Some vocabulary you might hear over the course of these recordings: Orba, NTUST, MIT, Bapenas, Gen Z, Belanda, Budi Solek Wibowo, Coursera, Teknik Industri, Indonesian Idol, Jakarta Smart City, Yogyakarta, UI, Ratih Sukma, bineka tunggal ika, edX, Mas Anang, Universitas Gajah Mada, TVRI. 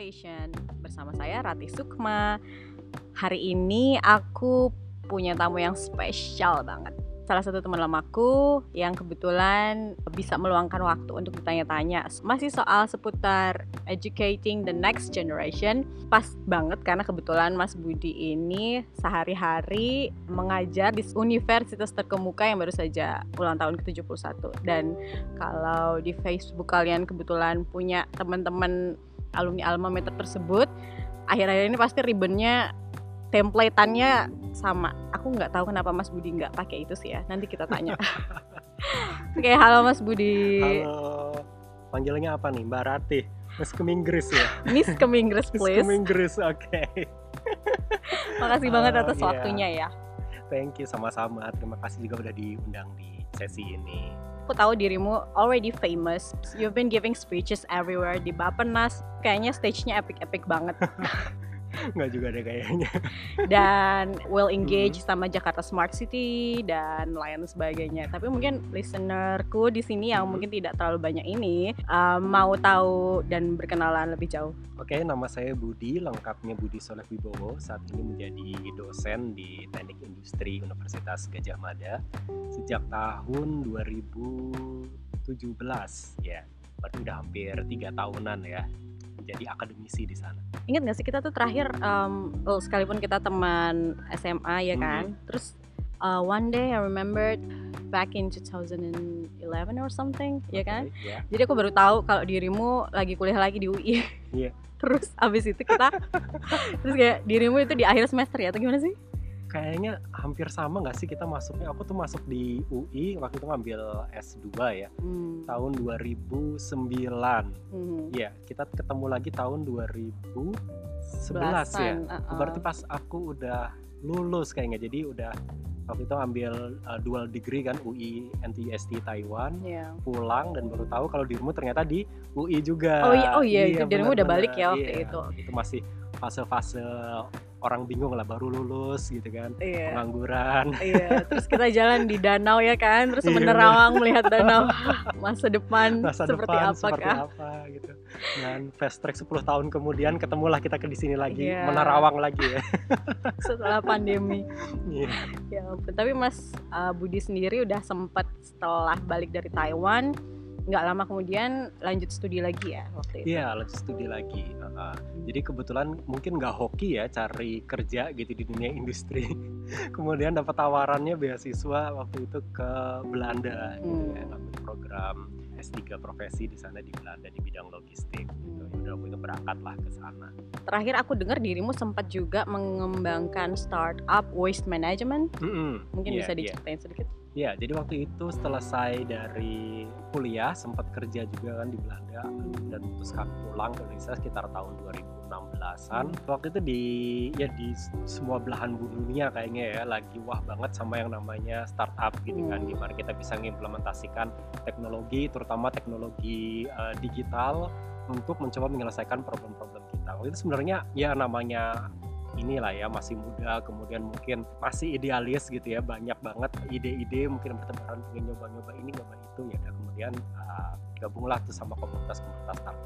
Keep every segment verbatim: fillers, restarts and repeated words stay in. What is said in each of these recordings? Innovation. Bersama saya Ratih Sukma. Hari ini aku punya tamu yang spesial banget. Salah satu teman lamaku yang kebetulan bisa meluangkan waktu untuk bertanya-tanya masih soal seputar educating the next generation. Pas banget karena kebetulan Mas Budi ini sehari-hari mengajar di universitas terkemuka yang baru saja ulang tahun ke tujuh puluh satu. Dan kalau di Facebook kalian kebetulan punya teman-teman alumni alma mater tersebut, akhir-akhir ini pasti ribbonnya, templateannya sama. Aku nggak tahu kenapa Mas Budi nggak pakai itu sih ya. Nanti kita tanya. Oke, halo Mas Budi. Halo. Panggilannya apa nih, Mbak Ratih? Miss Keminggris ya. Miss Keminggris, please. Miss Keminggris, oke. Okay. Makasih uh, banget atas yeah. waktunya ya. Thank you, sama-sama. Terima kasih juga udah diundang di sesi ini. Aku tahu dirimu already famous. You've been giving speeches everywhere di Bapenas. Kayaknya stage-nya epic-epic banget. Nggak juga deh kayaknya. Dan will engage hmm. sama Jakarta Smart City dan lain sebagainya. Tapi mungkin listenerku di sini yang hmm. mungkin tidak terlalu banyak ini uh, mau tahu dan berkenalan lebih jauh. Oke, okay, nama saya Budi, lengkapnya Budi Solek Wibowo. Saat ini menjadi dosen di Teknik Industri Universitas Gajah Mada sejak tahun dua ribu tujuh belas ya. Berarti udah hampir tiga tahunan ya. Jadi akademisi di sana. Ingat nggak sih kita tuh terakhir um, well, sekalipun kita teman S M A ya kan. Mm-hmm. Terus uh, one day I remembered back in twenty eleven or something, okay, ya kan. Yeah. Jadi aku baru tahu kalau dirimu lagi kuliah lagi di U I. Yeah. Terus abis itu kita terus kayak dirimu itu di akhir semester ya atau gimana sih? Kayaknya hampir sama nggak sih kita masuknya? Aku tuh masuk di U I waktu itu ngambil S dua ya, hmm. tahun dua ribu sembilan. Hmm. Ya, kita ketemu lagi tahun dua ribu sebelas Belasan, ya. Uh-uh. Berarti pas aku udah lulus kayaknya, jadi udah waktu itu ambil uh, dual degree kan, U I N T U S T Taiwan, yeah. pulang dan baru tahu kalau dirimu ternyata di U I juga. Oh iya, oh iya, iya dirimu udah balik ya waktu iya. itu. Itu masih fase-fase orang bingung lah, baru lulus gitu kan, yeah. pengangguran. Iya, terus kita jalan di danau ya kan, terus menerawang melihat danau. Masa depan Masa seperti depan, apa seperti kah? Apa, gitu. Dan fast track sepuluh tahun kemudian ketemulah kita ke di sini lagi, yeah. menerawang lagi ya. Setelah pandemi. Iya. Yeah. Ya, tapi Mas uh, Budi sendiri udah sempat setelah balik dari Taiwan, nggak lama kemudian lanjut studi lagi ya waktu itu? Iya, lanjut studi lagi. Uh, hmm. Jadi kebetulan mungkin nggak hoki ya cari kerja gitu di dunia industri. Kemudian dapat tawarannya beasiswa waktu itu ke Belanda, hmm. gitu ya, ambil program S tiga profesi di sana di Belanda di bidang logistik. Gitu. Udah waktu itu berangkatlah ke sana. Terakhir aku dengar dirimu sempat juga mengembangkan startup waste management. Hmm-hmm. Mungkin yeah, bisa diceritain yeah. sedikit? Ya, jadi waktu itu selesai dari kuliah, sempat kerja juga kan di Belanda dan memutuskan pulang ke Indonesia sekitar tahun dua ribu enam belasan. Waktu itu di ya di semua belahan dunia kayaknya ya lagi wah banget sama yang namanya startup gitu kan, gimana kita bisa mengimplementasikan teknologi, terutama teknologi uh, digital untuk mencoba menyelesaikan problem-problem kita. Waktu itu sebenarnya ya namanya inilah ya masih muda, kemudian mungkin masih idealis gitu ya, banyak banget ide-ide mungkin bertebaran, pengen nyoba-nyoba ini nyoba itu ya. Dan kemudian uh, gabunglah tuh sama komunitas-komunitas startup.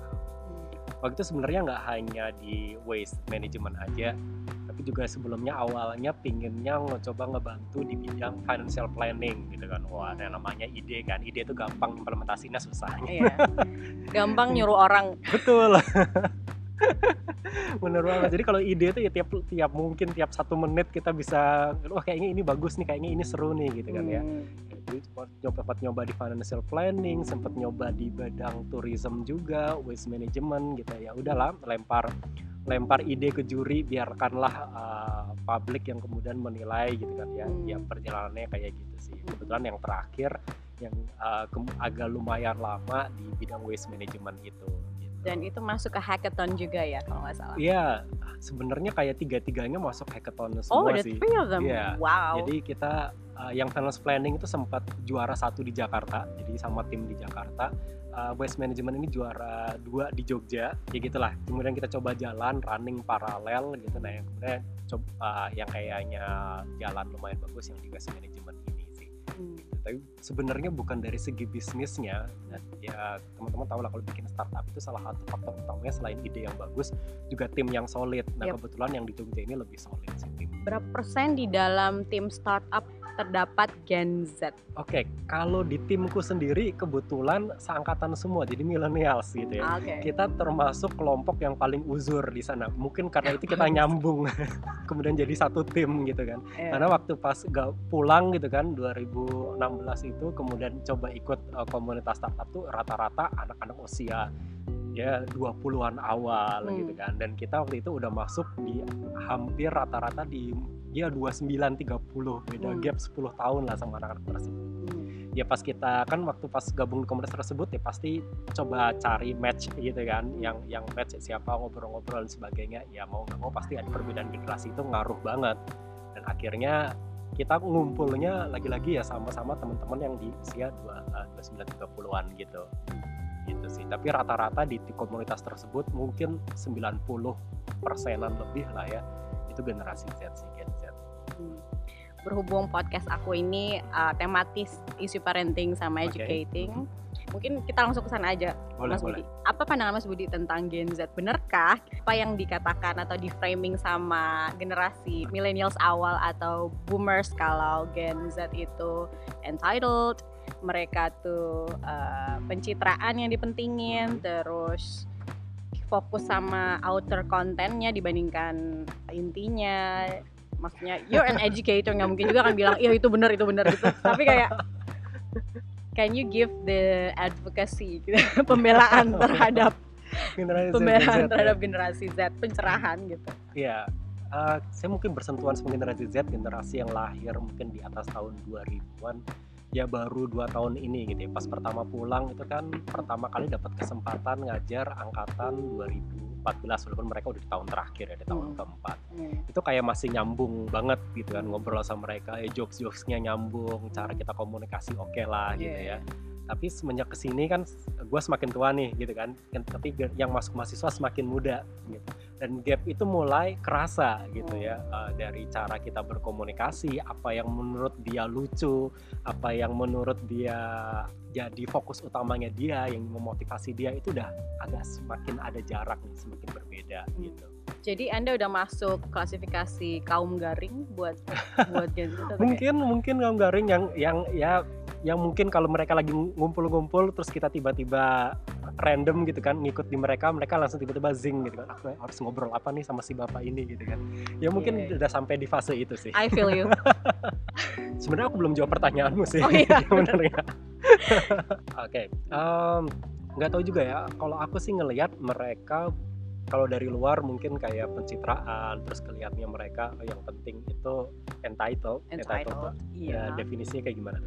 Waktu itu sebenarnya nggak hanya di waste management aja, tapi juga sebelumnya awalnya pinginnya coba ngebantu di bidang financial planning gitu kan. Wah, ada namanya ide kan, ide itu gampang, implementasinya susah. Iya. Gampang nyuruh orang. Betul. Bener banget. Jadi kalau ide itu ya tiap tiap mungkin tiap satu menit kita bisa, wah kayaknya ini bagus nih, kayaknya ini seru nih gitu kan ya. Jadi sempat nyoba, nyoba di financial planning, sempat nyoba di bidang tourism juga, waste management gitu ya. Udahlah, lempar lempar ide ke juri, biarkanlah uh, publik yang kemudian menilai gitu kan ya. Ya perjalanannya kayak gitu sih. Kebetulan yang terakhir yang uh, ke- agak lumayan lama di bidang waste management itu. Dan itu masuk ke hackathon juga ya kalau nggak salah. Iya, sebenarnya kayak tiga-tiganya masuk hackathon semua sih. Oh, the three of them. Yeah. Wow. Jadi kita uh, yang financial planning itu sempat juara satu di Jakarta, jadi sama tim di Jakarta. Uh, waste management ini juara dua di Jogja, ya gitulah. Kemudian kita coba jalan running paralel gitu, nah yang kemudian coba uh, yang kayaknya jalan lumayan bagus yang di waste management ini sih. Hmm. Gitu. tapi sebenarnya bukan dari segi bisnisnya. Nah, ya teman-teman tahu lah kalau bikin startup itu salah satu faktor utamanya selain ide yang bagus juga tim yang solid. Nah yep. Kebetulan yang di Jogja ini lebih solid sih tim. Berapa persen di dalam tim startup terdapat Gen Z? Oke, okay, kalau di timku sendiri kebetulan seangkatan semua, jadi millennials gitu ya. Okay. Kita termasuk kelompok yang paling uzur di sana. Mungkin karena itu kita nyambung, kemudian jadi satu tim gitu kan. Yeah. Karena waktu pas gak pulang gitu kan, dua ribu enam belas itu kemudian coba ikut uh, komunitas startup tuh rata-rata anak-anak usia ya dua puluhan awal hmm. gitu kan. Dan kita waktu itu udah masuk di hampir rata-rata di ya dua puluh sembilan tiga puluh, beda hmm. gap sepuluh tahun lah sama anak-anak tersebut. hmm. Ya pas kita kan waktu pas gabung di komunitas tersebut ya pasti coba cari match gitu kan, yang yang match siapa, ngobrol-ngobrol dan sebagainya. Ya mau nggak mau pasti ada perbedaan generasi, itu ngaruh banget. Dan akhirnya kita ngumpulnya lagi-lagi ya sama-sama teman-teman yang di usia dua puluh sembilan tiga puluhan gitu gitu sih. Tapi rata-rata di, di komunitas tersebut mungkin sembilan puluh persenan lebih lah ya itu generasi Z sih, Gen Z. Hmm. Berhubung podcast aku ini uh, tematis isu parenting sama educating, okay. Mungkin kita langsung kesana aja. Boleh, Mas boleh. Budi, apa pandangan Mas Budi tentang Gen Z? Benarkah apa yang dikatakan atau di framing sama generasi millennials awal atau boomers kalau Gen Z itu entitled, mereka tuh uh, pencitraan yang dipentingin, hmm. terus fokus sama outer kontennya dibandingkan intinya. Maksudnya you're an educator, nggak mungkin juga kan bilang iya itu benar itu benar gitu. Tapi kayak can you give the advocacy gitu, pembelaan terhadap generasi pembelaan Z, terhadap ya. Generasi Z, pencerahan gitu. Iya, uh, saya mungkin bersentuhan sama generasi Z, generasi yang lahir mungkin di atas tahun dua ribuan. Ya baru dua tahun ini gitu ya. Pas pertama pulang itu kan pertama kali dapat kesempatan ngajar angkatan dua ribu empat belas, walaupun mereka udah di tahun terakhir ya, di tahun hmm. keempat. hmm. Itu kayak masih nyambung banget gitu kan, ngobrol sama mereka ya, jokes-jokesnya nyambung, cara kita komunikasi oke okay lah gitu yeah. ya. Tapi semenjak kesini kan gue semakin tua nih gitu kan, tapi yang masuk mahasiswa semakin muda gitu. Dan gap itu mulai kerasa gitu ya, uh, dari cara kita berkomunikasi, apa yang menurut dia lucu, apa yang menurut dia jadi fokus utamanya dia, yang memotivasi dia, itu udah agak semakin ada jarak nih, semakin berbeda gitu. Jadi Anda udah masuk klasifikasi kaum garing buat buat Gen Z? Mungkin kayak? Mungkin kaum garing yang yang ya yang mungkin kalau mereka lagi ngumpul-ngumpul terus kita tiba-tiba random gitu kan ngikut di mereka, mereka langsung tiba-tiba zing gitu kan. Aku harus ngobrol apa nih sama si bapak ini gitu kan. Ya mungkin yeah. udah sampai di fase itu sih. I feel you. Sebenarnya aku belum jawab pertanyaanmu sih. Oh iya. Sebenarnya. Oke. Nggak tahu juga ya. Kalau aku sih ngelihat mereka, kalau dari luar mungkin kayak pencitraan, terus kelihatannya mereka yang penting itu entitled, entitled. Iya. Ya, definisinya kayak gimana?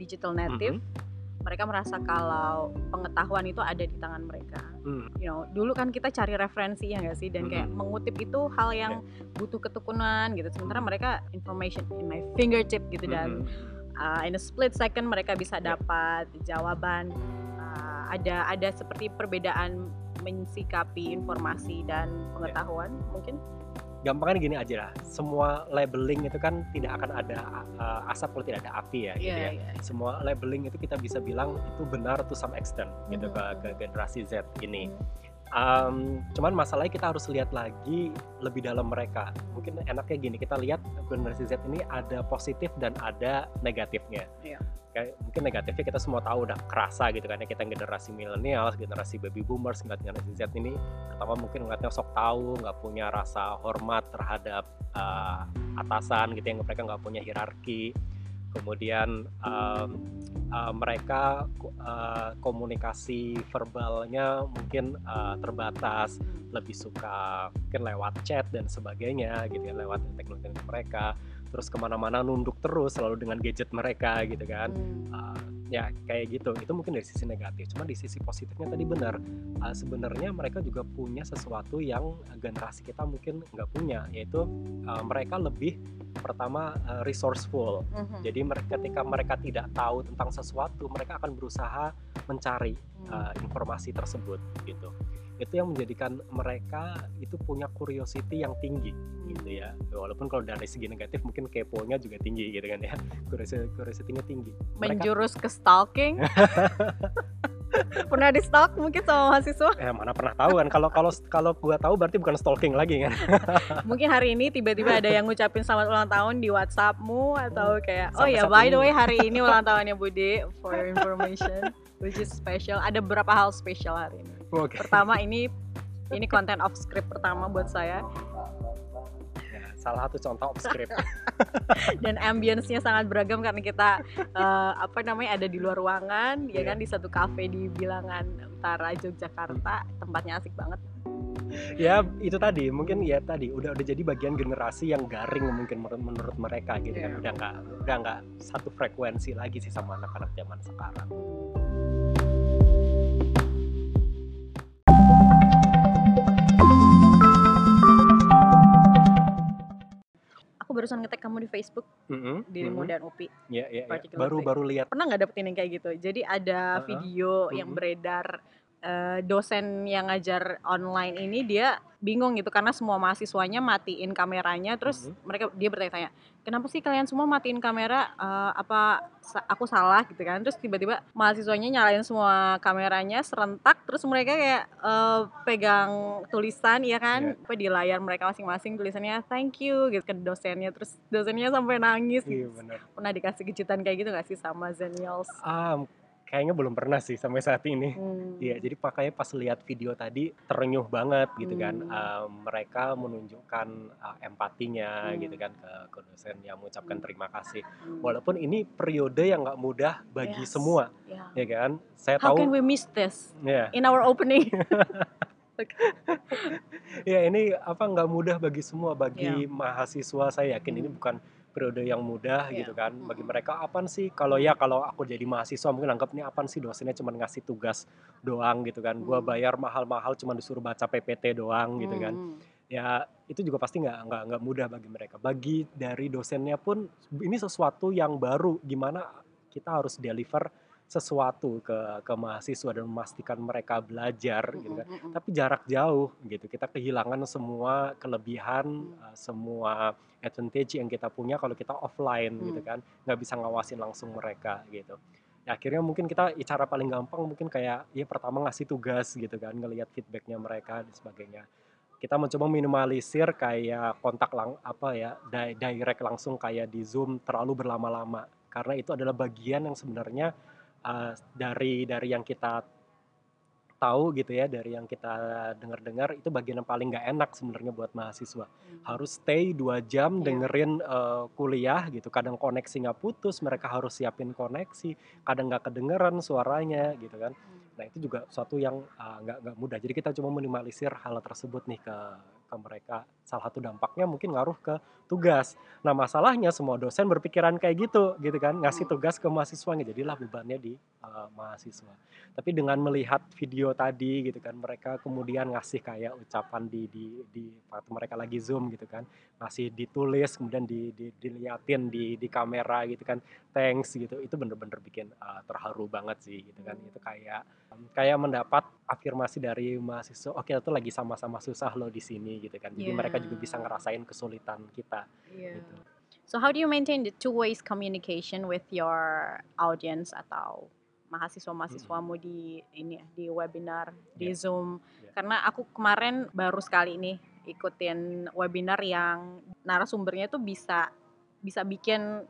Digital native. Mm-hmm. Mereka merasa kalau pengetahuan itu ada di tangan mereka. Hmm. You know, dulu kan kita cari referensi ya nggak sih, dan hmm. kayak mengutip itu hal yang yeah. butuh ketekunan gitu. Sementara mereka information in my fingertip gitu, hmm. dan uh, in a split second mereka bisa dapat yeah. jawaban. Uh, ada ada seperti perbedaan mensikapi informasi dan pengetahuan yeah. mungkin. Gampangnya gini aja lah, semua labeling itu kan tidak akan ada uh, asap kalau tidak ada api ya, yeah, gitu ya. Yeah. Semua labeling itu kita bisa bilang itu benar to some extent mm-hmm. gitu ke, ke generasi Z ini. Mm-hmm. Um, cuman masalahnya kita harus lihat lagi lebih dalam mereka. Mungkin enaknya gini, kita lihat generasi Z ini ada positif dan ada negatifnya. Yeah. Kayak, mungkin negatifnya kita semua tahu udah kerasa gitu kan ya, kita generasi milenial, generasi baby boomers, generasi Z ini pertama mungkin ngeliatnya sok tahu, nggak punya rasa hormat terhadap uh, atasan gitu ya, mereka nggak punya hierarki. Kemudian um, uh, mereka uh, komunikasi verbalnya mungkin uh, terbatas, lebih suka mungkin lewat chat dan sebagainya gitu ya, lewat teknologi mereka. Terus kemana-mana nunduk terus, selalu dengan gadget mereka gitu kan. hmm. uh, Ya kayak gitu, itu mungkin dari sisi negatif. Cuma di sisi positifnya tadi benar, uh, sebenarnya mereka juga punya sesuatu yang generasi kita mungkin nggak punya, yaitu uh, mereka lebih pertama uh, resourceful. hmm. Jadi mereka, ketika mereka tidak tahu tentang sesuatu, mereka akan berusaha mencari uh, informasi tersebut gitu. itu yang menjadikan mereka itu punya curiosity yang tinggi gitu ya. Walaupun kalau dari segi negatif mungkin kepo-nya juga tinggi gitu kan ya, curiosity-nya tinggi. Menjurus mereka... ke stalking? Pernah di stalk mungkin sama mahasiswa? Eh mana pernah tahu kan, kalau kalau kalau gua tahu berarti bukan stalking lagi kan. Mungkin hari ini tiba-tiba ada yang ngucapin selamat ulang tahun di WhatsAppmu atau kayak sampai oh ya by the way hari ini ulang tahunnya Budi, for your information, which is special. Ada beberapa hal spesial hari ini. Okay. Pertama ini ini konten off script pertama buat saya. Salah satu contoh off script. Dan ambience-nya sangat beragam karena kita uh, apa namanya ada di luar ruangan, yeah. ya kan, di satu kafe di bilangan utara Yogyakarta, tempatnya asik banget. Ya itu tadi mungkin ya tadi udah udah jadi bagian generasi yang garing mungkin menurut, menurut mereka gitu yeah. kan udah nggak udah nggak satu frekuensi lagi sih sama anak-anak zaman sekarang. Barusan ngetek kamu di Facebook, mm-hmm. dirimu mm-hmm. dan Upi, yeah, yeah, yeah. baru-baru lihat. Pernah nggak dapetin yang kayak gitu? Jadi ada uh-huh. video uh-huh. yang beredar uh, dosen yang ngajar online ini dia bingung gitu karena semua mahasiswanya matiin kameranya, terus uh-huh. mereka dia bertanya-tanya, kenapa sih kalian semua matiin kamera? Uh, apa sa- aku salah gitu kan? Terus tiba-tiba mahasiswanya nyalain semua kameranya serentak, terus mereka kayak uh, pegang tulisan ya kan, yeah. apa di layar mereka masing-masing tulisannya thank you gitu ke dosennya, terus dosennya sampai nangis. Iya, gitu. Bener. Pernah dikasih kejutan kayak gitu nggak sih sama Zenials? Um. Kayaknya belum pernah sih sampai saat ini. Iya, hmm. jadi makanya pas lihat video tadi terenyuh banget gitu kan. Hmm. Uh, mereka menunjukkan uh, empatinya hmm. gitu kan ke, ke dosen yang mengucapkan terima kasih. Hmm. Walaupun ini periode yang nggak mudah bagi yes. semua, yeah. ya kan. Saya How tahu. How can we miss this yeah. in our opening? Ya ini apa nggak mudah bagi semua, bagi yeah. mahasiswa saya yakin hmm. ini bukan periode yang mudah yeah. gitu kan. Bagi mereka apaan sih, kalau ya kalau aku jadi mahasiswa mungkin anggap ini apaan sih dosennya cuma ngasih tugas doang gitu kan, mm. gua bayar mahal-mahal cuma disuruh baca P P T doang gitu kan. Mm. Ya itu juga pasti nggak nggak nggak mudah bagi mereka. Bagi dari dosennya pun ini sesuatu yang baru, gimana kita harus deliver sesuatu ke ke mahasiswa dan memastikan mereka belajar gitu kan. Mm-hmm. Tapi jarak jauh gitu. Kita kehilangan semua kelebihan, mm. uh, semua advantage yang kita punya kalau kita offline mm. gitu kan. Nggak bisa ngawasin langsung mereka gitu. Ya, akhirnya mungkin kita cara paling gampang mungkin kayak ya pertama ngasih tugas gitu kan, ngelihat feedbacknya mereka dan sebagainya. Kita mencoba minimalisir kayak kontak lang apa ya, di- direct langsung kayak di Zoom terlalu berlama-lama karena itu adalah bagian yang sebenarnya Uh, dari dari yang kita tahu gitu ya, dari yang kita dengar-dengar itu bagian yang paling nggak enak sebenarnya buat mahasiswa. Hmm. Harus stay dua jam yeah. dengerin uh, kuliah gitu, kadang koneksi nggak putus, mereka harus siapin koneksi, kadang nggak kedengeran suaranya gitu kan. Hmm. Nah itu juga suatu yang uh, nggak nggak mudah. Jadi kita cuma minimalisir hal tersebut nih ke ke mereka. Salah satu dampaknya mungkin ngaruh ke tugas. Nah masalahnya semua dosen berpikiran kayak gitu, gitu kan, ngasih tugas ke mahasiswanya, jadilah bebannya di uh, mahasiswa. Tapi dengan melihat video tadi, gitu kan, mereka kemudian ngasih kayak ucapan di di, di waktu mereka lagi Zoom, gitu kan, ngasih ditulis, kemudian di, di, diliatin di di kamera, gitu kan, thanks, gitu. Itu bener-bener bikin uh, terharu banget sih, gitu kan. Itu kayak kayak mendapat afirmasi dari mahasiswa. Oke, itu lagi sama-sama susah loh di sini. Gitu kan. Jadi yeah. mereka juga bisa ngerasain kesulitan kita. Yeah. Gitu. So how do you maintain the two-way communication with your audience atau mahasiswa-mahasiswamu mm-hmm. di ini di webinar yeah. di Zoom? Yeah. Karena aku kemarin baru sekali nih ikutin webinar yang narasumbernya tuh bisa bisa bikin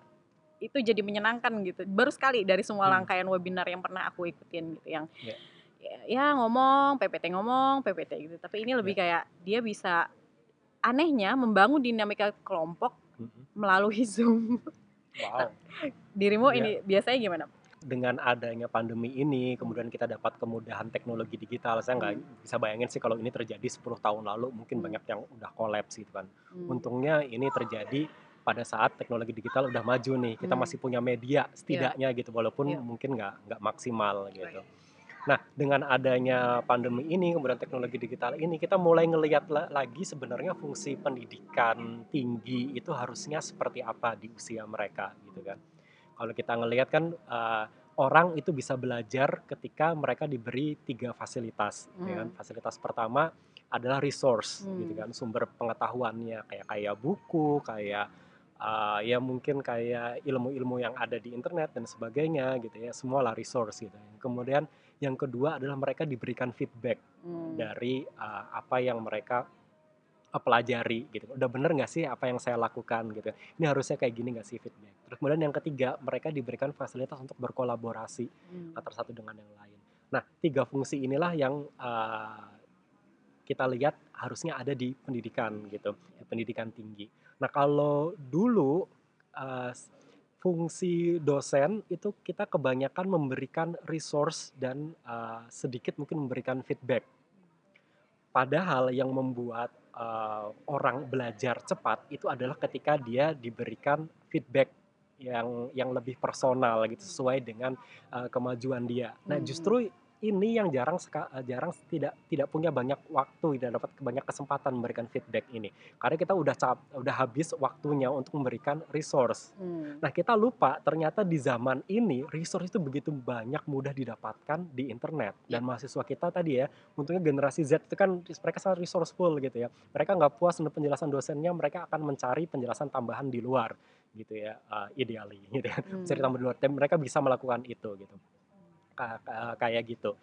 itu jadi menyenangkan gitu. Baru sekali dari semua hmm. rangkaian webinar yang pernah aku ikutin gitu yang yeah. ya ngomong, P P T ngomong, P P T gitu. Tapi ini lebih kayak dia bisa anehnya membangun dinamika kelompok melalui Zoom. Wow. Dirimu ini yeah. biasanya gimana? Dengan adanya pandemi ini, kemudian kita dapat kemudahan teknologi digital. Saya nggak hmm. bisa bayangin sih kalau ini terjadi sepuluh tahun lalu, mungkin hmm. banyak yang udah kolaps gitu kan. Hmm. Untungnya ini terjadi pada saat teknologi digital udah maju nih. Kita hmm. masih punya media setidaknya yeah. gitu, walaupun yeah. mungkin nggak nggak maksimal gitu. Right. Nah, dengan adanya pandemi ini, kemudian teknologi digital ini, kita mulai ngelihat lagi sebenarnya fungsi pendidikan tinggi itu harusnya seperti apa di usia mereka, gitu kan. Kalau kita ngelihat kan, uh, orang itu bisa belajar ketika mereka diberi tiga fasilitas. Hmm. Ya kan? Fasilitas pertama adalah resource, hmm. gitu kan, sumber pengetahuannya kayak kayak buku, kayak uh, ya mungkin kayak ilmu-ilmu yang ada di internet dan sebagainya gitu ya, semualah resource gitu. Kemudian yang kedua adalah mereka diberikan feedback hmm. dari uh, apa yang mereka pelajari gitu. Udah bener nggak sih apa yang saya lakukan gitu? Ini harusnya kayak gini nggak sih feedback? Terus kemudian yang ketiga, mereka diberikan fasilitas untuk berkolaborasi hmm. antara satu dengan yang lain. Nah, tiga fungsi inilah yang uh, kita lihat harusnya ada di pendidikan gitu, di pendidikan tinggi. Nah, kalau dulu uh, fungsi dosen itu kita kebanyakan memberikan resource dan uh, sedikit mungkin memberikan feedback. Padahal yang membuat Uh, orang belajar cepat itu adalah ketika dia diberikan feedback yang yang lebih personal gitu, sesuai dengan uh, kemajuan dia. Nah, justru ini yang jarang jarang tidak tidak punya banyak waktu, tidak dapat banyak kesempatan memberikan feedback ini. Karena kita udah cap, udah habis waktunya untuk memberikan resource. Hmm. Nah, kita lupa ternyata di zaman ini resource itu begitu banyak, mudah didapatkan di internet. Dan mahasiswa kita tadi ya, untungnya generasi Z itu kan mereka sangat resourceful gitu ya. Mereka nggak puas dengan penjelasan dosennya, mereka akan mencari penjelasan tambahan di luar gitu ya, uh, ideally gitu ya. Hmm. Mencari tambahan di luar, dan mereka bisa melakukan itu gitu. Kayak gitu.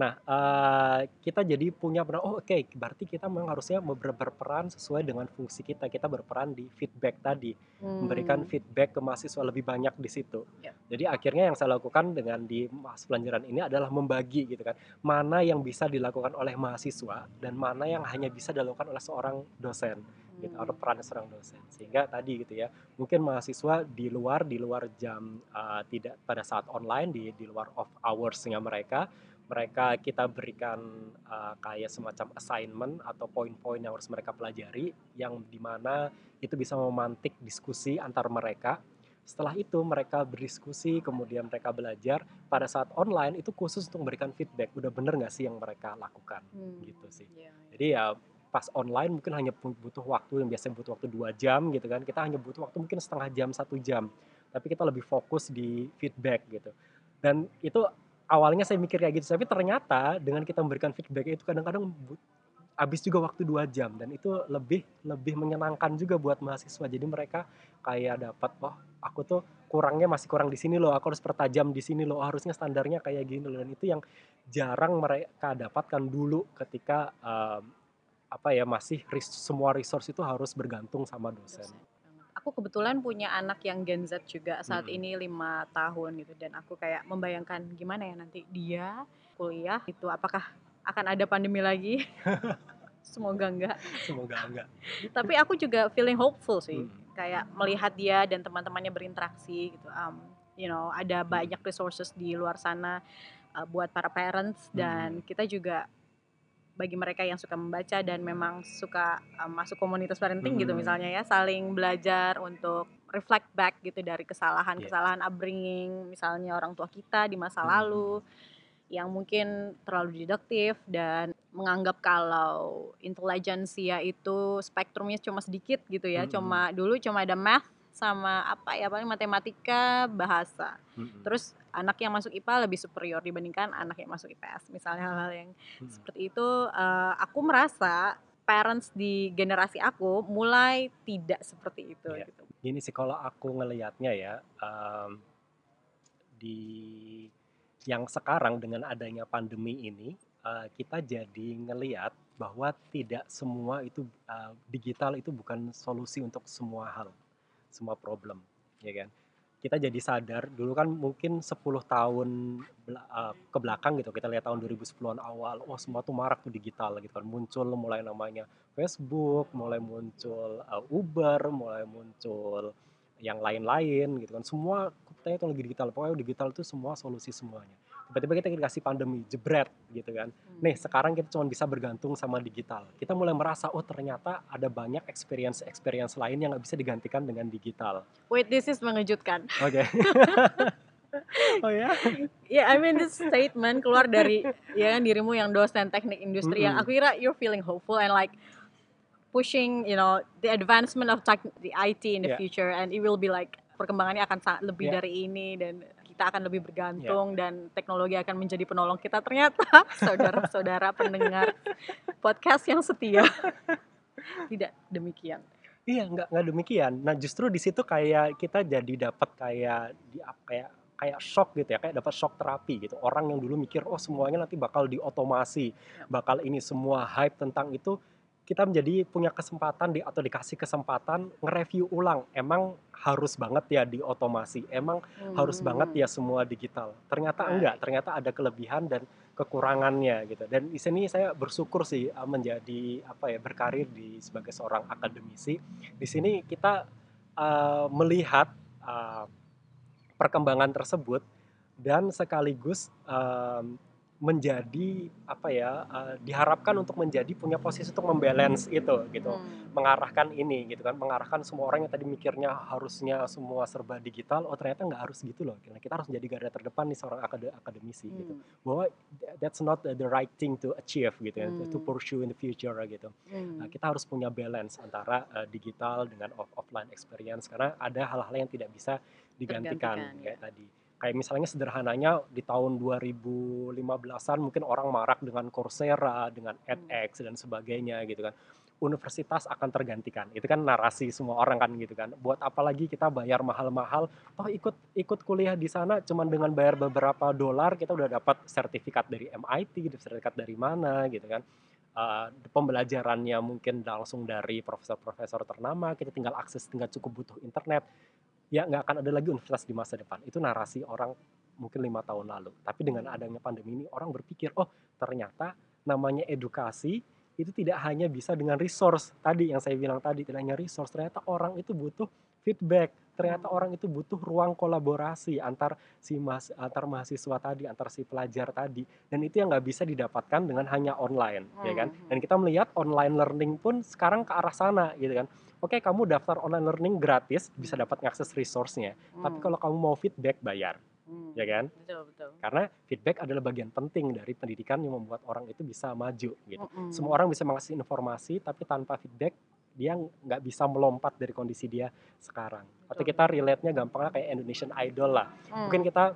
Nah, uh, kita jadi punya benar, oh oke, okay, berarti kita memang harusnya ber berperan sesuai dengan fungsi kita. Kita berperan di feedback tadi, hmm. memberikan feedback ke mahasiswa lebih banyak di situ. Yeah. Jadi akhirnya yang saya lakukan dengan di pelajaran ini adalah membagi gitu kan, mana yang bisa dilakukan oleh mahasiswa dan mana yang hanya bisa dilakukan oleh seorang dosen. Gitu, atau peran seorang dosen, sehingga tadi gitu ya, mungkin mahasiswa di luar di luar jam uh, tidak pada saat online, di di luar off hoursnya mereka mereka kita berikan uh, kayak semacam assignment atau poin-poin yang harus mereka pelajari, yang dimana itu bisa memantik diskusi antar mereka. Setelah itu mereka berdiskusi, kemudian mereka belajar. Pada saat online itu khusus untuk memberikan feedback, udah bener nggak sih yang mereka lakukan, hmm. gitu sih. Yeah. Jadi ya pas online mungkin hanya butuh waktu yang biasanya butuh waktu dua jam gitu kan, kita hanya butuh waktu mungkin setengah jam, satu jam, tapi kita lebih fokus di feedback gitu. Dan itu awalnya saya mikir kayak gitu, tapi ternyata dengan kita memberikan feedback itu kadang-kadang habis juga waktu dua jam, dan itu lebih lebih menyenangkan juga buat mahasiswa. Jadi mereka kayak dapat, oh aku tuh kurangnya masih kurang di sini loh, aku harus pertajam di sini loh, harusnya standarnya kayak gini loh. Dan itu yang jarang mereka dapatkan dulu ketika um, apa ya, masih ris semua resource itu harus bergantung sama dosen. Aku kebetulan punya anak yang Gen Z juga saat hmm. ini lima tahun gitu, dan aku kayak membayangkan gimana ya nanti dia kuliah itu, apakah akan ada pandemi lagi? Semoga enggak. Semoga enggak. Tapi aku juga feeling hopeful sih, hmm. kayak melihat dia dan teman-temannya berinteraksi gitu. Um, you know, ada hmm. banyak resources di luar sana uh, buat para parents, dan hmm. kita juga bagi mereka yang suka membaca dan memang suka um, masuk komunitas parenting hmm. gitu misalnya ya, saling belajar untuk reflect back gitu dari kesalahan-kesalahan yeah. upbringing misalnya orang tua kita di masa hmm. lalu yang mungkin terlalu didaktif dan menganggap kalau intelijensia itu spektrumnya cuma sedikit gitu ya, hmm. cuma dulu cuma ada math sama apa ya, paling matematika, bahasa. Mm-hmm. Terus anak yang masuk I P A lebih superior dibandingkan anak yang masuk I P S. Misalnya hal-hal yang mm-hmm. seperti itu, uh, aku merasa parents di generasi aku mulai tidak seperti itu. Yeah. Gitu. Gini sih kalau aku ngelihatnya ya, um, di yang sekarang dengan adanya pandemi ini, uh, kita jadi ngelihat bahwa tidak semua itu, uh, digital itu bukan solusi untuk semua hal. Semua problem, ya kan? Kita jadi sadar, dulu kan mungkin sepuluh tahun uh, ke belakang gitu, kita lihat tahun dua ribu sepuluhan awal, oh semua tuh marak tuh digital gitu kan, muncul mulai namanya Facebook, mulai muncul uh, Uber, mulai muncul yang lain-lain gitu kan, semua kutanya itu lagi digital, pokoknya digital itu semua solusi semuanya. Tiba-tiba kita dikasih pandemi, jebret gitu kan. Nih sekarang kita cuma bisa bergantung sama digital. Kita mulai merasa, oh ternyata ada banyak experience-experience lain yang nggak bisa digantikan dengan digital. Wait, this is mengejutkan. Oke. Okay. Oh ya? Yeah, I mean this statement keluar dari ya dirimu yang dosen teknik industri, mm-hmm. yang aku kira you're feeling hopeful and like pushing, you know, the advancement of tech, the I T in the yeah. future, and it will be like perkembangannya akan lebih yeah. dari ini dan kita akan lebih bergantung yeah. dan teknologi akan menjadi penolong kita. Ternyata saudara-saudara pendengar podcast yang setia tidak demikian. Iya, nggak nggak demikian. Nah, justru di situ kayak kita jadi dapat kayak di apa ya? Kayak shock gitu ya, kayak dapat shock terapi gitu. Orang yang dulu mikir, oh semuanya nanti bakal diotomasi, bakal ini semua hype tentang itu, kita menjadi punya kesempatan di, atau dikasih kesempatan nge-review ulang. Emang harus banget ya diotomasi, emang hmm. harus banget ya semua digital. Ternyata enggak, ternyata ada kelebihan dan kekurangannya gitu. Dan di sini saya bersyukur sih menjadi apa ya berkarir di sebagai seorang akademisi. Di sini kita uh, melihat uh, perkembangan tersebut dan sekaligus um, menjadi apa ya uh, diharapkan untuk menjadi punya posisi untuk membalance itu gitu, hmm. mengarahkan ini gitu kan, mengarahkan semua orang yang tadi mikirnya harusnya semua serba digital, oh ternyata nggak harus gitu loh, kita harus menjadi garda terdepan nih seorang akad- akademisi hmm. gitu, bahwa that's not the right thing to achieve gitu ya, hmm. to pursue in the future gitu, hmm. nah, kita harus punya balance antara uh, digital dengan off- offline experience karena ada hal-hal yang tidak bisa digantikan, Tergantikan, kayak ya. tadi. Kayak misalnya sederhananya di tahun dua ribu lima belasan mungkin orang marak dengan Coursera, dengan edX hmm. dan sebagainya gitu kan. Universitas akan tergantikan. Itu kan narasi semua orang kan gitu kan. Buat apa lagi kita bayar mahal-mahal? Oh ikut ikut kuliah di sana cuman dengan bayar beberapa dolar kita udah dapat sertifikat dari M I T, sertifikat dari mana gitu kan. Uh, pembelajarannya mungkin langsung dari profesor-profesor ternama, kita tinggal akses, tinggal cukup butuh internet. Ya nggak akan ada lagi universitas di masa depan. Itu narasi orang mungkin lima tahun lalu. Tapi dengan adanya pandemi ini orang berpikir, oh ternyata namanya edukasi itu tidak hanya bisa dengan resource tadi yang saya bilang tadi, tidak hanya resource. Ternyata orang itu butuh feedback. Ternyata hmm. orang itu butuh ruang kolaborasi antar si mas, antar mahasiswa tadi, antar si pelajar tadi. Dan itu yang nggak bisa didapatkan dengan hanya online, hmm. ya kan? Dan kita melihat online learning pun sekarang ke arah sana, gitu kan? Oke, kamu daftar online learning gratis, bisa dapat ngakses resource-nya. Hmm. Tapi kalau kamu mau feedback, bayar. Hmm. Ya kan? Betul, betul. Karena feedback adalah bagian penting dari pendidikan yang membuat orang itu bisa maju. Gitu. Hmm. Semua orang bisa mengasih informasi, tapi tanpa feedback, dia nggak bisa melompat dari kondisi dia sekarang. Betul. Atau kita relate-nya gampangnya kayak Indonesian Idol lah. Hmm. Mungkin kita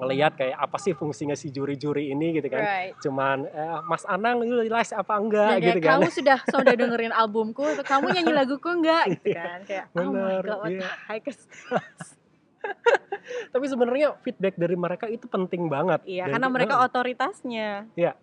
ngelihat kayak apa sih fungsinya si juri-juri ini gitu kan, right. Cuman eh, Mas Anang lu live apa enggak ya, gitu kamu kan, kamu sudah sudah dengerin albumku, kamu nyanyi laguku enggak gitu kan, kayak bener, oh my god what yeah. the heck is this? Tapi sebenarnya feedback dari mereka itu penting banget, iya dan karena itu, mereka otoritasnya iya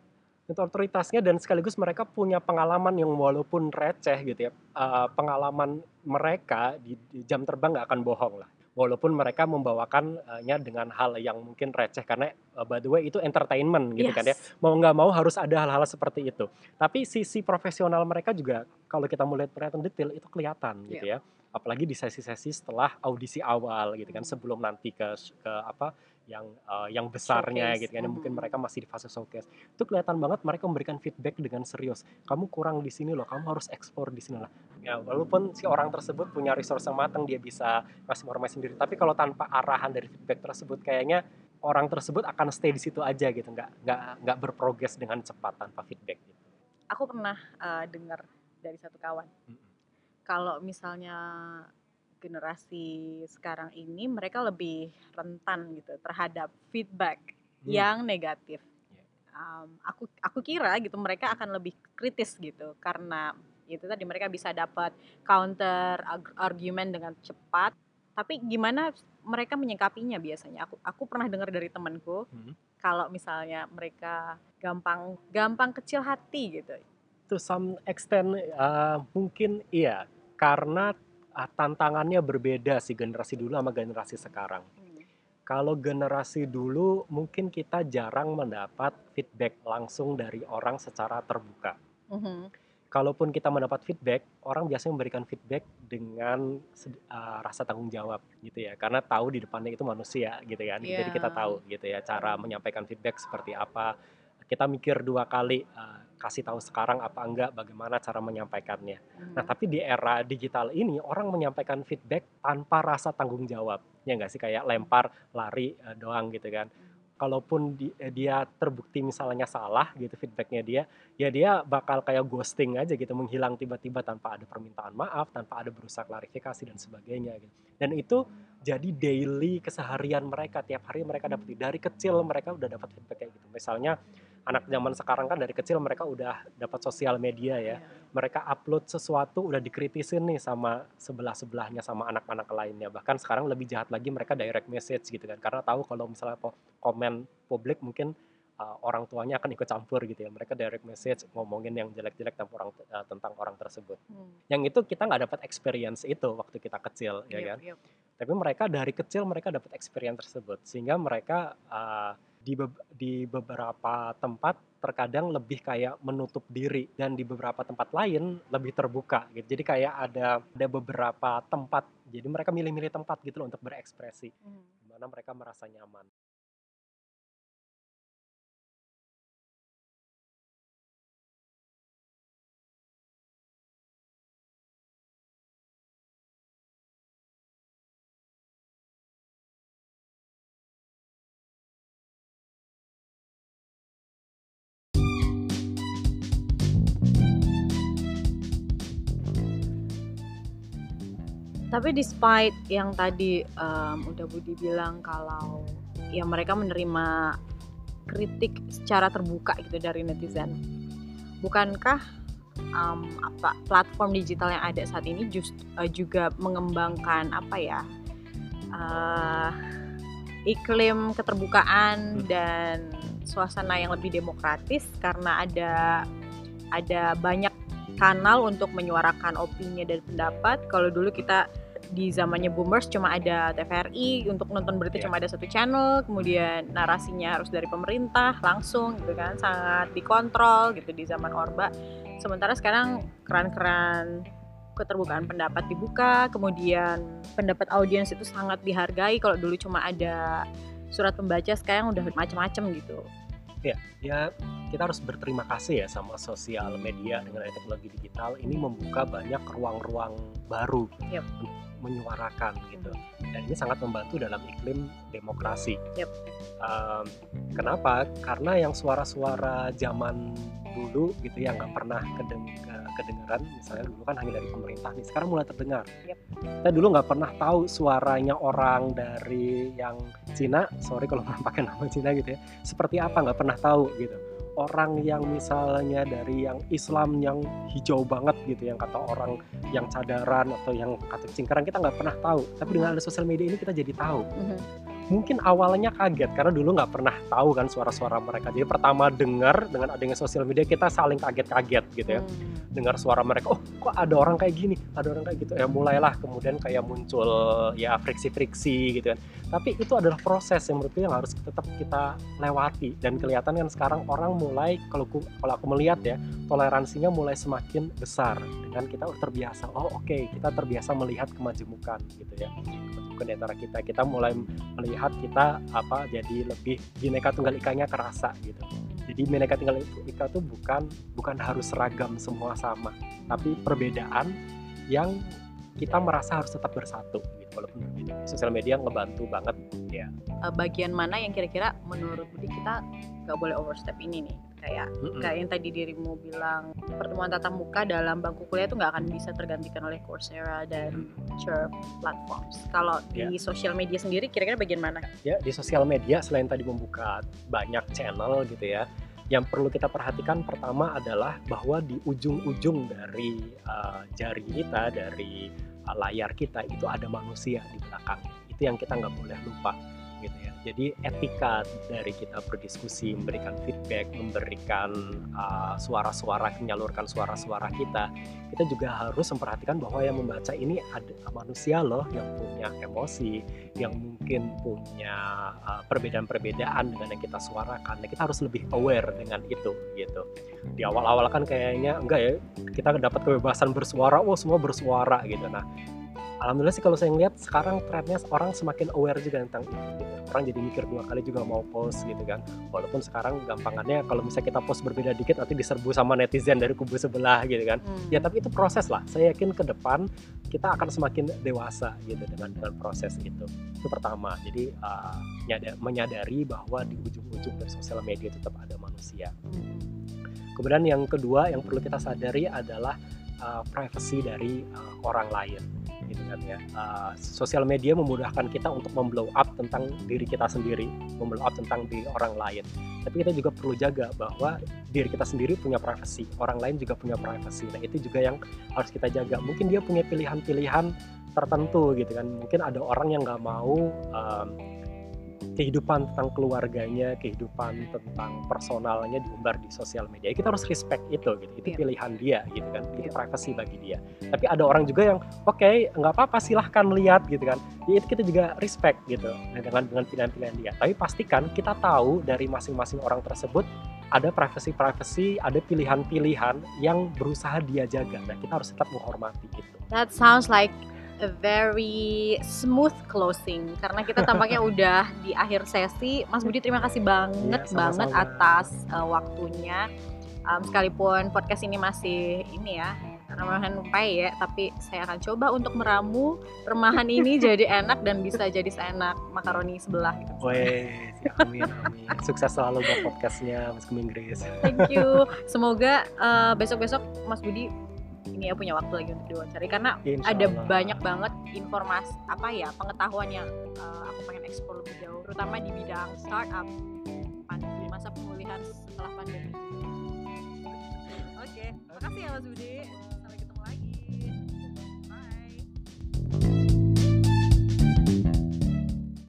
itu otoritasnya dan sekaligus mereka punya pengalaman yang walaupun receh gitu ya, uh, pengalaman mereka di, di jam terbang nggak akan bohong lah. Walaupun mereka membawakannya dengan hal yang mungkin receh. Karena by the way itu entertainment gitu yes. kan ya. Mau gak mau harus ada hal-hal seperti itu. Tapi sisi profesional mereka juga kalau kita melihat perhatian detail itu kelihatan yeah. gitu ya. Apalagi di sesi-sesi setelah audisi awal gitu kan. Mm. Sebelum nanti ke, ke apa yang uh, yang besarnya showcase. Gitu kan. Mm. Mungkin mereka masih di fase showcase. Itu kelihatan banget mereka memberikan feedback dengan serius. Kamu kurang di sini loh, kamu harus eksplor di sini lah. Ya, walaupun si orang tersebut punya resource yang matang, dia bisa ngasih informasi sendiri. Tapi kalau tanpa arahan dari feedback tersebut, kayaknya orang tersebut akan stay di situ aja gitu, nggak nggak nggak berprogres dengan cepat tanpa feedback. Gitu. Aku pernah uh, dengar dari satu kawan, mm-hmm. kalau misalnya generasi sekarang ini mereka lebih rentan gitu terhadap feedback mm. yang negatif. Yeah. Um, aku aku kira gitu mereka akan lebih kritis gitu karena itu tadi mereka bisa dapat counter argument dengan cepat. Tapi gimana mereka menyikapinya biasanya? Aku aku pernah dengar dari temanku hmm. kalau misalnya mereka gampang gampang kecil hati gitu. To some extent uh, mungkin iya karena uh, tantangannya berbeda sih generasi dulu sama generasi sekarang. Hmm. Kalau generasi dulu mungkin kita jarang mendapat feedback langsung dari orang secara terbuka. Hmm. Kalaupun kita mendapat feedback, orang biasanya memberikan feedback dengan uh, rasa tanggung jawab gitu ya. Karena tahu di depannya itu manusia gitu kan. Yeah. Jadi kita tahu gitu ya cara menyampaikan feedback seperti apa. Kita mikir dua kali, uh, kasih tahu sekarang apa enggak, bagaimana cara menyampaikannya. Mm. Nah tapi di era digital ini, orang menyampaikan feedback tanpa rasa tanggung jawab. Ya nggak sih, kayak lempar, lari uh, doang gitu kan. kalaupun di, dia terbukti misalnya salah gitu feedbacknya dia, ya dia bakal kayak ghosting aja gitu, menghilang tiba-tiba tanpa ada permintaan maaf, tanpa ada berusaha klarifikasi dan sebagainya gitu. Dan itu jadi daily keseharian mereka, tiap hari mereka dapat, dari kecil mereka udah dapat feedback kayak gitu. Misalnya anak zaman sekarang kan dari kecil mereka udah dapat sosial media ya, mereka upload sesuatu udah dikritisin nih sama sebelah-sebelahnya, sama anak-anak lainnya. Bahkan sekarang lebih jahat lagi mereka direct message gitu kan, karena tahu kalau misalnya komen publik mungkin uh, orang tuanya akan ikut campur gitu ya, mereka direct message ngomongin yang jelek-jelek tentang orang uh, tentang orang tersebut. hmm. Yang itu kita nggak dapat experience itu waktu kita kecil, yep, ya kan yep. Tapi mereka dari kecil mereka dapat experience tersebut, sehingga mereka uh, di, be- di beberapa tempat terkadang lebih kayak menutup diri, dan di beberapa tempat lain lebih terbuka gitu. Jadi kayak ada ada beberapa tempat, jadi mereka milih-milih tempat gitu loh untuk berekspresi, hmm. di mana mereka merasa nyaman. Tapi despite yang tadi um, udah Budi bilang kalau ya mereka menerima kritik secara terbuka gitu dari netizen, bukankah um, apa platform digital yang ada saat ini just, uh, juga mengembangkan apa ya uh, iklim keterbukaan dan suasana yang lebih demokratis, karena ada ada banyak kanal untuk menyuarakan opini dan pendapat. Kalau dulu kita di zamannya boomers cuma ada T V R I, untuk nonton berita yeah. cuma ada satu channel, kemudian narasinya harus dari pemerintah langsung gitu kan, sangat dikontrol gitu di zaman Orba. Sementara sekarang keran-keran keterbukaan pendapat dibuka, kemudian pendapat audiens itu sangat dihargai. Kalau dulu cuma ada surat pembaca, sekarang udah macam-macam gitu. Ya, ya kita harus berterima kasih ya sama sosial media, dengan teknologi digital ini membuka banyak ruang-ruang baru yep. menyuarakan gitu, dan ini sangat membantu dalam iklim demokrasi. Yep. Um, kenapa? Karena yang suara-suara zaman dulu gitu yang nggak pernah kedeng- kedengaran, misalnya dulu kan hanya dari pemerintah, nih sekarang mulai terdengar. Yep. Kita dulu nggak pernah tahu suaranya orang dari yang Cina, sorry kalau pakai nama Cina gitu ya, seperti apa nggak pernah tahu gitu. Orang yang misalnya dari yang Islam yang hijau banget gitu, yang kata orang yang cadaran atau yang kata cingkrang, kita nggak pernah tahu. Tapi dengan ada sosial media ini kita jadi tahu. Mm-hmm. Mungkin awalnya kaget karena dulu nggak pernah tahu kan suara-suara mereka. Jadi pertama dengar, dengan adanya sosial media kita saling kaget-kaget gitu ya. Mm. Dengar suara mereka, oh kok ada orang kayak gini, ada orang kayak gitu. Ya mulailah kemudian kayak muncul ya friksi-friksi gitu kan. Tapi itu adalah proses yang menurutku yang harus tetap kita lewati, dan kelihatan kan sekarang orang mulai, kalau aku, kalau aku melihat ya, toleransinya mulai semakin besar, dengan kita terbiasa, oh oke okay, kita terbiasa melihat kemajemukan gitu ya, kemajemukan di antara kita, kita mulai melihat kita apa jadi lebih bineka tunggal ikanya kerasa gitu. Jadi bineka tunggal ika itu bukan bukan harus seragam semua sama, tapi perbedaan yang kita merasa harus tetap bersatu gitu, walaupun berbeda. Sosial media ngebantu banget ya. Bagian mana yang kira-kira menurut Budi kita nggak boleh overstep ini nih? Kayak mm-hmm. kayak yang tadi dirimu bilang, pertemuan tatap muka dalam bangku kuliah itu nggak akan bisa tergantikan oleh Coursera dan Chirp platforms. Kalau yeah. di sosial media sendiri kira-kira bagian mana? Ya, di sosial media selain tadi membuka banyak channel gitu ya, yang perlu kita perhatikan pertama adalah bahwa di ujung-ujung dari uh, jari kita, dari uh, layar kita itu ada manusia di belakang. Itu yang kita nggak boleh lupa gitu ya. Jadi etika dari kita berdiskusi, memberikan feedback, memberikan uh, suara-suara, menyalurkan suara-suara kita, kita juga harus memperhatikan bahwa yang membaca ini ada manusia loh, yang punya emosi, yang mungkin punya uh, perbedaan-perbedaan dengan yang kita suarakan. Nah, kita harus lebih aware dengan itu gitu. Di awal-awal kan kayaknya enggak ya, kita dapat kebebasan bersuara, oh semua bersuara gitu. Nah alhamdulillah sih kalau saya ngelihat sekarang trennya orang semakin aware juga tentang itu. Orang jadi mikir dua kali juga mau post gitu kan. Walaupun sekarang gampangannya kalau misalnya kita post berbeda dikit nanti diserbu sama netizen dari kubu sebelah gitu kan. Hmm. Ya tapi itu proses lah. Saya yakin ke depan kita akan semakin dewasa gitu dengan dengan proses itu. Itu pertama. Jadi uh, nyadar, menyadari bahwa di ujung-ujung dari sosial media tetap ada manusia. Hmm. Kemudian yang kedua yang perlu kita sadari adalah uh, privacy dari uh, orang lain. Gitu kan, ya. Uh, sosial media memudahkan kita untuk memblow up tentang diri kita sendiri, memblow up tentang diri orang lain. Tapi kita juga perlu jaga bahwa diri kita sendiri punya privacy, orang lain juga punya privacy. Nah itu juga yang harus kita jaga. Mungkin dia punya pilihan-pilihan tertentu gitu kan. Mungkin ada orang yang nggak mau um, kehidupan tentang keluarganya, kehidupan tentang personalnya diumbar di sosial media. Kita harus respect itu, gitu. Itu yeah. pilihan dia, gitu kan. Itu privasi bagi dia. Tapi ada orang juga yang, oke, okay, nggak apa-apa, silahkan lihat, gitu kan. Ya, itu kita juga respect, gitu, dengan dengan pilihan-pilihan dia. Tapi pastikan kita tahu dari masing-masing orang tersebut ada privasi-privasi, ada pilihan-pilihan yang berusaha dia jaga. Nah, kita harus tetap menghormati itu. That sounds like a very smooth closing karena kita tampaknya udah di akhir sesi. Mas Budi, terima kasih banget ya, sama-sama. banget atas uh, waktunya. Um, sekalipun podcast ini masih ini ya remahan pay ya, tapi saya akan coba untuk meramu remahan ini jadi enak dan bisa jadi seenak makaroni sebelah. Woi, gitu. Amin, amin. Sukses selalu buat podcastnya Mas Kuming Grace. Thank you. Semoga uh, besok-besok Mas Budi ini ya punya waktu lagi untuk diwawancari karena ada banyak banget informasi apa ya pengetahuan yang uh, aku pengen eksplor lebih jauh, terutama di bidang startup di masa pemulihan setelah pandemi. Oke, okay. Makasih ya Mas Budi.